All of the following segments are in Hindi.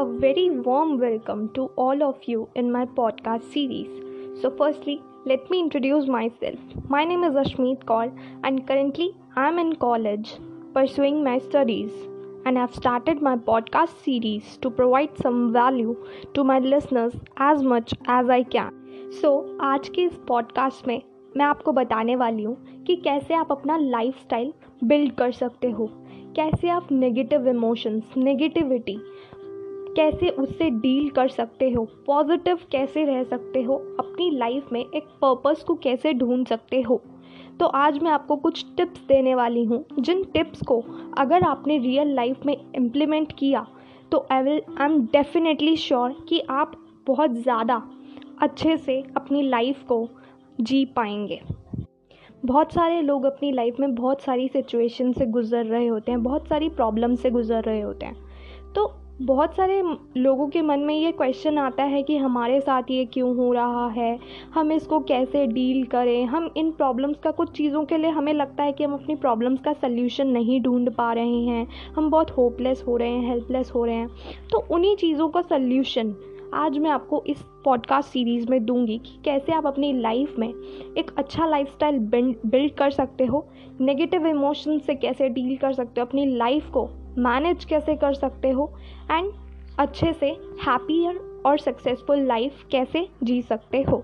a very warm welcome to all of you in my podcast series. So firstly, let me introduce myself. My name is Ashmeet Kaur and currently I am in college pursuing my studies and have started my podcast series to provide some value to my listeners as much as I can. So आज के इस podcast में मैं आपको बताने वाली हूँ कि कैसे आप अपना lifestyle build कर सकते हो, कैसे आप नेगेटिव इमोशंस, नेगेटिविटी कैसे उससे डील कर सकते हो, पॉजिटिव कैसे रह सकते हो, अपनी लाइफ में एक पर्पस को कैसे ढूंढ सकते हो। तो आज मैं आपको कुछ टिप्स देने वाली हूँ, जिन टिप्स को अगर आपने रियल लाइफ में इम्प्लीमेंट किया तो आई एम डेफिनेटली श्योर कि आप बहुत ज़्यादा अच्छे से अपनी लाइफ को जी पाएंगे। बहुत सारे लोग अपनी लाइफ में बहुत सारी सिचुएशन से गुजर रहे होते हैं, बहुत सारी प्रॉब्लम से गुजर रहे होते हैं। तो बहुत सारे लोगों के मन में ये क्वेश्चन आता है कि हमारे साथ ये क्यों हो रहा है, हम इसको कैसे डील करें। हम इन प्रॉब्लम्स का, कुछ चीज़ों के लिए हमें लगता है कि हम अपनी प्रॉब्लम्स का सल्यूशन नहीं ढूंढ पा रहे हैं, हम बहुत होपलेस हो रहे हैं, हेल्पलेस हो रहे हैं। तो उन्हीं चीज़ों का सल्यूशन आज मैं आपको इस पॉडकास्ट सीरीज़ में दूंगी कि कैसे आप अपनी लाइफ में एक अच्छा लाइफस्टाइल बिल्ड कर सकते हो, नेगेटिव इमोशन से कैसे डील कर सकते हो, अपनी लाइफ को मैनेज कैसे कर सकते हो एंड अच्छे से हैप्पियर और सक्सेसफुल लाइफ कैसे जी सकते हो।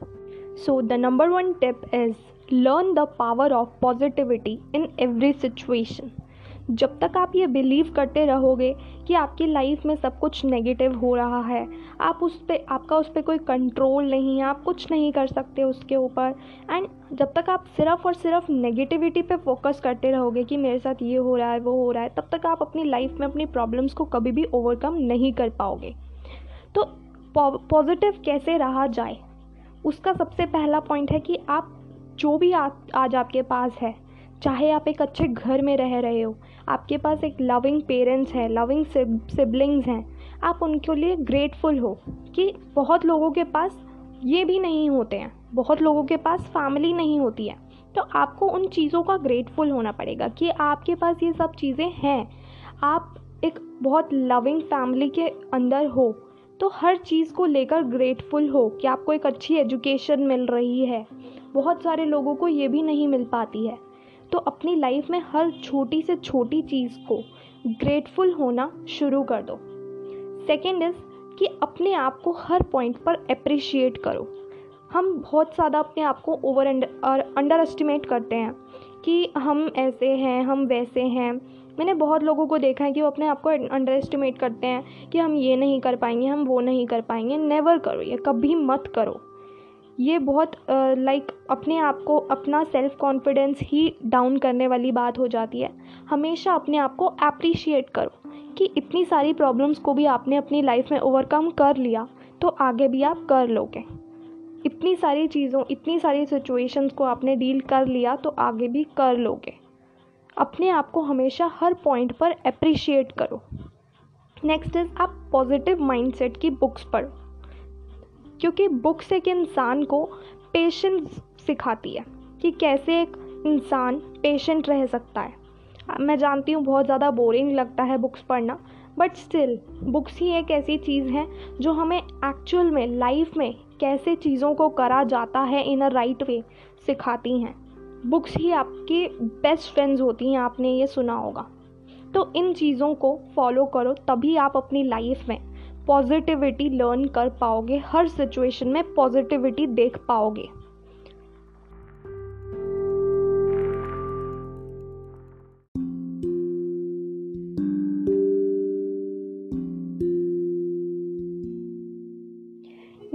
So the number one tip is learn the power of positivity in every situation. जब तक आप ये बिलीव करते रहोगे कि आपकी लाइफ में सब कुछ नेगेटिव हो रहा है, आप उस पर, आपका उस पर कोई कंट्रोल नहीं है, आप कुछ नहीं कर सकते उसके ऊपर, एंड जब तक आप सिर्फ और सिर्फ नेगेटिविटी पे फोकस करते रहोगे कि मेरे साथ ये हो रहा है, वो हो रहा है, तब तक आप अपनी लाइफ में अपनी प्रॉब्लम्स को कभी भी ओवरकम नहीं कर पाओगे। तो पॉजिटिव कैसे रहा जाए, उसका सबसे पहला पॉइंट है कि आप जो भी आज आपके पास है, चाहे आप एक अच्छे घर में रह रहे हो, आपके पास एक लविंग पेरेंट्स हैं, लविंग सिबलिंग्स हैं, आप उनके लिए ग्रेटफुल हो। कि बहुत लोगों के पास ये भी नहीं होते हैं, बहुत लोगों के पास फैमिली नहीं होती है। तो आपको उन चीज़ों का ग्रेटफुल होना पड़ेगा कि आपके पास ये सब चीज़ें हैं, आप एक बहुत लविंग फैमिली के अंदर हो। तो हर चीज़ को लेकर ग्रेटफुल हो कि आपको एक अच्छी एजुकेशन मिल रही है, बहुत सारे लोगों को ये भी नहीं मिल पाती है। तो अपनी लाइफ में हर छोटी से छोटी चीज़ को ग्रेटफुल होना शुरू कर दो। सेकेंड इज़ कि अपने आप को हर पॉइंट पर अप्रिशिएट करो। हम बहुत ज़्यादा अपने आप को अंडर एस्टिमेट करते हैं कि हम ऐसे हैं, हम वैसे हैं। मैंने बहुत लोगों को देखा है कि वो अपने आप को अंडर एस्टिमेट करते हैं कि हम ये नहीं कर पाएंगे, हम वो नहीं कर पाएंगे। नेवर करो, ये कभी मत करो। ये बहुत अपने आप को, अपना सेल्फ कॉन्फिडेंस ही डाउन करने वाली बात हो जाती है। हमेशा अपने आप को अप्रिशिएट करो कि इतनी सारी प्रॉब्लम्स को भी आपने अपनी लाइफ में ओवरकम कर लिया, तो आगे भी आप कर लोगे। इतनी सारी चीज़ों, इतनी सारी सिचुएशंस को आपने डील कर लिया, तो आगे भी कर लोगे। अपने आप को हमेशा हर पॉइंट पर अप्रिशिएट करो। नेक्स्ट इज़ आप पॉजिटिव माइंडसेट की बुक्स पढ़ो, क्योंकि बुक्स एक इंसान को पेशेंस सिखाती है कि कैसे एक इंसान पेशेंट रह सकता है। मैं जानती हूँ बहुत ज़्यादा बोरिंग लगता है बुक्स पढ़ना, बट स्टिल बुक्स ही एक ऐसी चीज़ है जो हमें एक्चुअल में लाइफ में कैसे चीज़ों को करा जाता है इन अ राइट वे सिखाती हैं। बुक्स ही आपकी बेस्ट फ्रेंड्स होती हैं, आपने ये सुना होगा। तो इन चीज़ों को फॉलो करो, तभी आप अपनी लाइफ में पॉजिटिविटी लर्न कर पाओगे, हर सिचुएशन में पॉजिटिविटी देख पाओगे।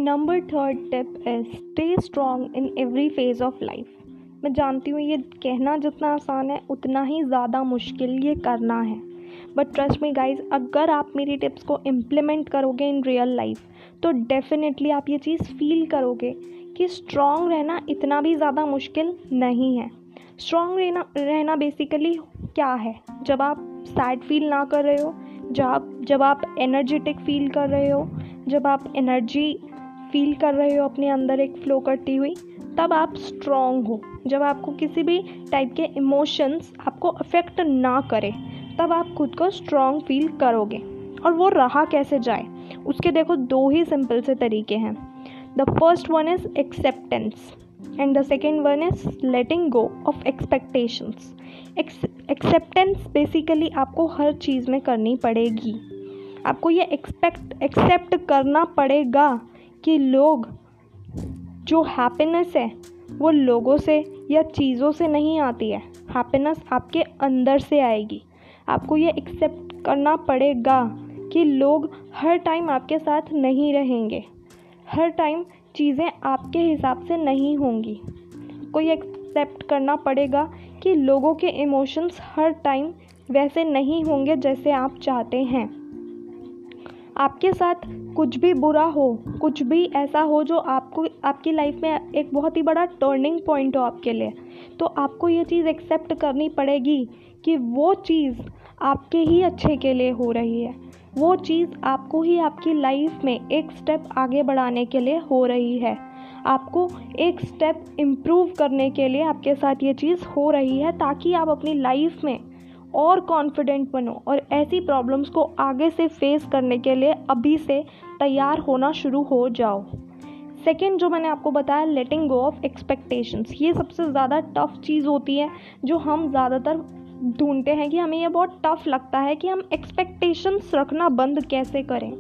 Number third tip is stay strong in every phase of life. मैं जानती हूँ ये कहना जितना आसान है, उतना ही ज़्यादा मुश्किल ये करना है, बट ट्रस्ट मी गाइज, अगर आप मेरी टिप्स को इम्प्लीमेंट करोगे इन रियल लाइफ, तो डेफिनेटली आप ये चीज़ फील करोगे कि स्ट्रॉन्ग रहना इतना भी ज़्यादा मुश्किल नहीं है। स्ट्रॉन्ग रहना बेसिकली क्या है? जब आप सैड फील ना कर रहे हो, जब आप एनर्जेटिक फील कर रहे हो, जब आप एनर्जी फील कर रहे हो अपने अंदर एक फ्लो करती हुई, तब आप स्ट्रॉन्ग हो। जब आपको किसी भी टाइप के इमोशंस आपको अफेक्ट ना करें, तब आप खुद को स्ट्रॉन्ग फील करोगे। और वो रहा कैसे जाए, उसके देखो दो ही सिंपल से तरीके हैं. The first one is acceptance and the second one is letting go of expectations. Acceptance basically आपको हर चीज़ में करनी पड़ेगी. आपको ये एक्सेप्ट करना पड़ेगा कि लोग जो हैप्पीनेस है वो लोगों से या चीज़ों से नहीं आती है. हैप्पीनेस आपके अंदर से आएगी. आपको ये एक्सेप्ट करना पड़ेगा कि लोग हर टाइम आपके साथ नहीं रहेंगे, हर टाइम चीज़ें आपके हिसाब से नहीं होंगी. आपको ये एक्सेप्ट करना पड़ेगा कि लोगों के इमोशंस हर टाइम वैसे नहीं होंगे जैसे आप चाहते हैं. आपके साथ कुछ भी बुरा हो, कुछ भी ऐसा हो जो आपको आपकी लाइफ में एक बहुत ही बड़ा टर्निंग पॉइंट हो आपके लिए, तो आपको ये चीज़ एक्सेप्ट करनी पड़ेगी कि वो चीज़ आपके ही अच्छे के लिए हो रही है, वो चीज़ आपको ही आपकी लाइफ में एक स्टेप आगे बढ़ाने के लिए हो रही है, आपको एक स्टेप इम्प्रूव करने के लिए आपके साथ ये चीज़ हो रही है, ताकि आप अपनी लाइफ में और कॉन्फिडेंट बनो और ऐसी प्रॉब्लम्स को आगे से फेस करने के लिए अभी से तैयार होना शुरू हो जाओ. सेकेंड जो मैंने आपको बताया, लेटिंग गो ऑफ एक्सपेक्टेशंस, ये सबसे ज़्यादा टफ चीज़ होती है जो हम ज़्यादातर ढूंढते हैं कि हमें यह बहुत टफ लगता है कि हम एक्सपेक्टेशंस रखना बंद कैसे करें.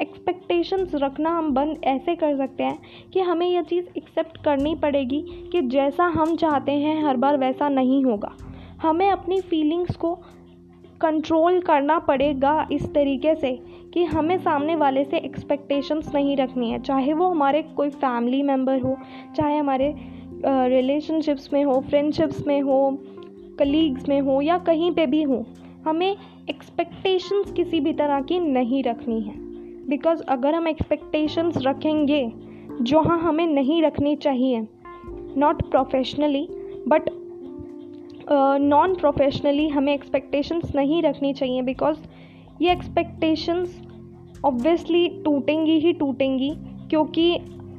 एक्सपेक्टेशंस रखना हम बंद ऐसे कर सकते हैं कि हमें यह चीज़ एक्सेप्ट करनी पड़ेगी कि जैसा हम चाहते हैं हर बार वैसा नहीं होगा. हमें अपनी फीलिंग्स को कंट्रोल करना पड़ेगा इस तरीके से कि हमें सामने वाले से एक्सपेक्टेशंस नहीं रखनी है, चाहे वो हमारे कोई फैमिली मेम्बर हो, चाहे हमारे रिलेशनशिप्स में हो, फ्रेंडशिप्स में हो, कलीग्स में हो, या कहीं पे भी हो. हमें एक्सपेक्टेशंस किसी भी तरह की नहीं रखनी है, बिकॉज़ अगर हम एक्सपेक्टेशंस रखेंगे जहाँ हमें नहीं रखनी चाहिए, not professionally but non professionally हमें एक्सपेक्टेशंस नहीं रखनी चाहिए, बिकॉज़ ये एक्सपेक्टेशंस ऑब्वियसली टूटेंगी ही टूटेंगी, क्योंकि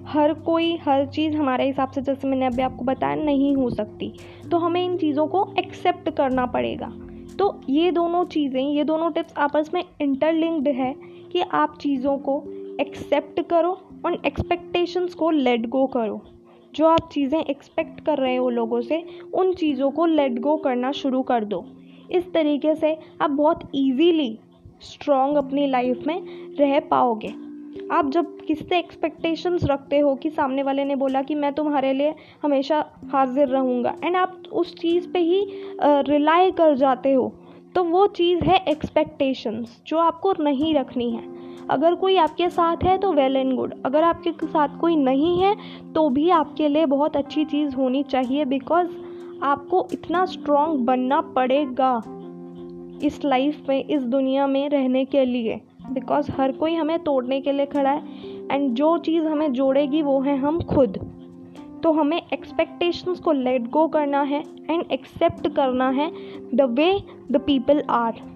हर कोई हर चीज़ हमारे हिसाब से, जैसे मैंने अभी आपको बताया, नहीं हो सकती. तो हमें इन चीज़ों को एक्सेप्ट करना पड़ेगा. तो ये दोनों चीज़ें, ये दोनों टिप्स आपस में इंटरलिंक्ड है कि आप चीज़ों को एक्सेप्ट करो और एक्सपेक्टेशंस को लेट गो करो. जो आप चीज़ें एक्सपेक्ट कर रहे हो लोगों से, उन चीज़ों को लेट गो करना शुरू कर दो. इस तरीके से आप बहुत ईजीली स्ट्रॉन्ग अपनी लाइफ में रह पाओगे. आप जब किससे एक्सपेक्टेशंस रखते हो कि सामने वाले ने बोला कि मैं तुम्हारे लिए हमेशा हाजिर रहूँगा, एंड आप उस चीज़ पे ही रिलाई कर जाते हो, तो वो चीज़ है एक्सपेक्टेशंस जो आपको नहीं रखनी है. अगर कोई आपके साथ है तो वेल एंड गुड, अगर आपके साथ कोई नहीं है तो भी आपके लिए बहुत अच्छी चीज़ होनी चाहिए, बिकॉज़ आपको इतना स्ट्रॉन्ग बनना पड़ेगा इस लाइफ में, इस दुनिया में रहने के लिए, बिकॉज़ हर कोई हमें तोड़ने के लिए खड़ा है, एंड जो चीज़ हमें जोड़ेगी वो है हम खुद. तो हमें एक्सपेक्टेशंस को लेट गो करना है एंड एक्सेप्ट करना है the way the people are.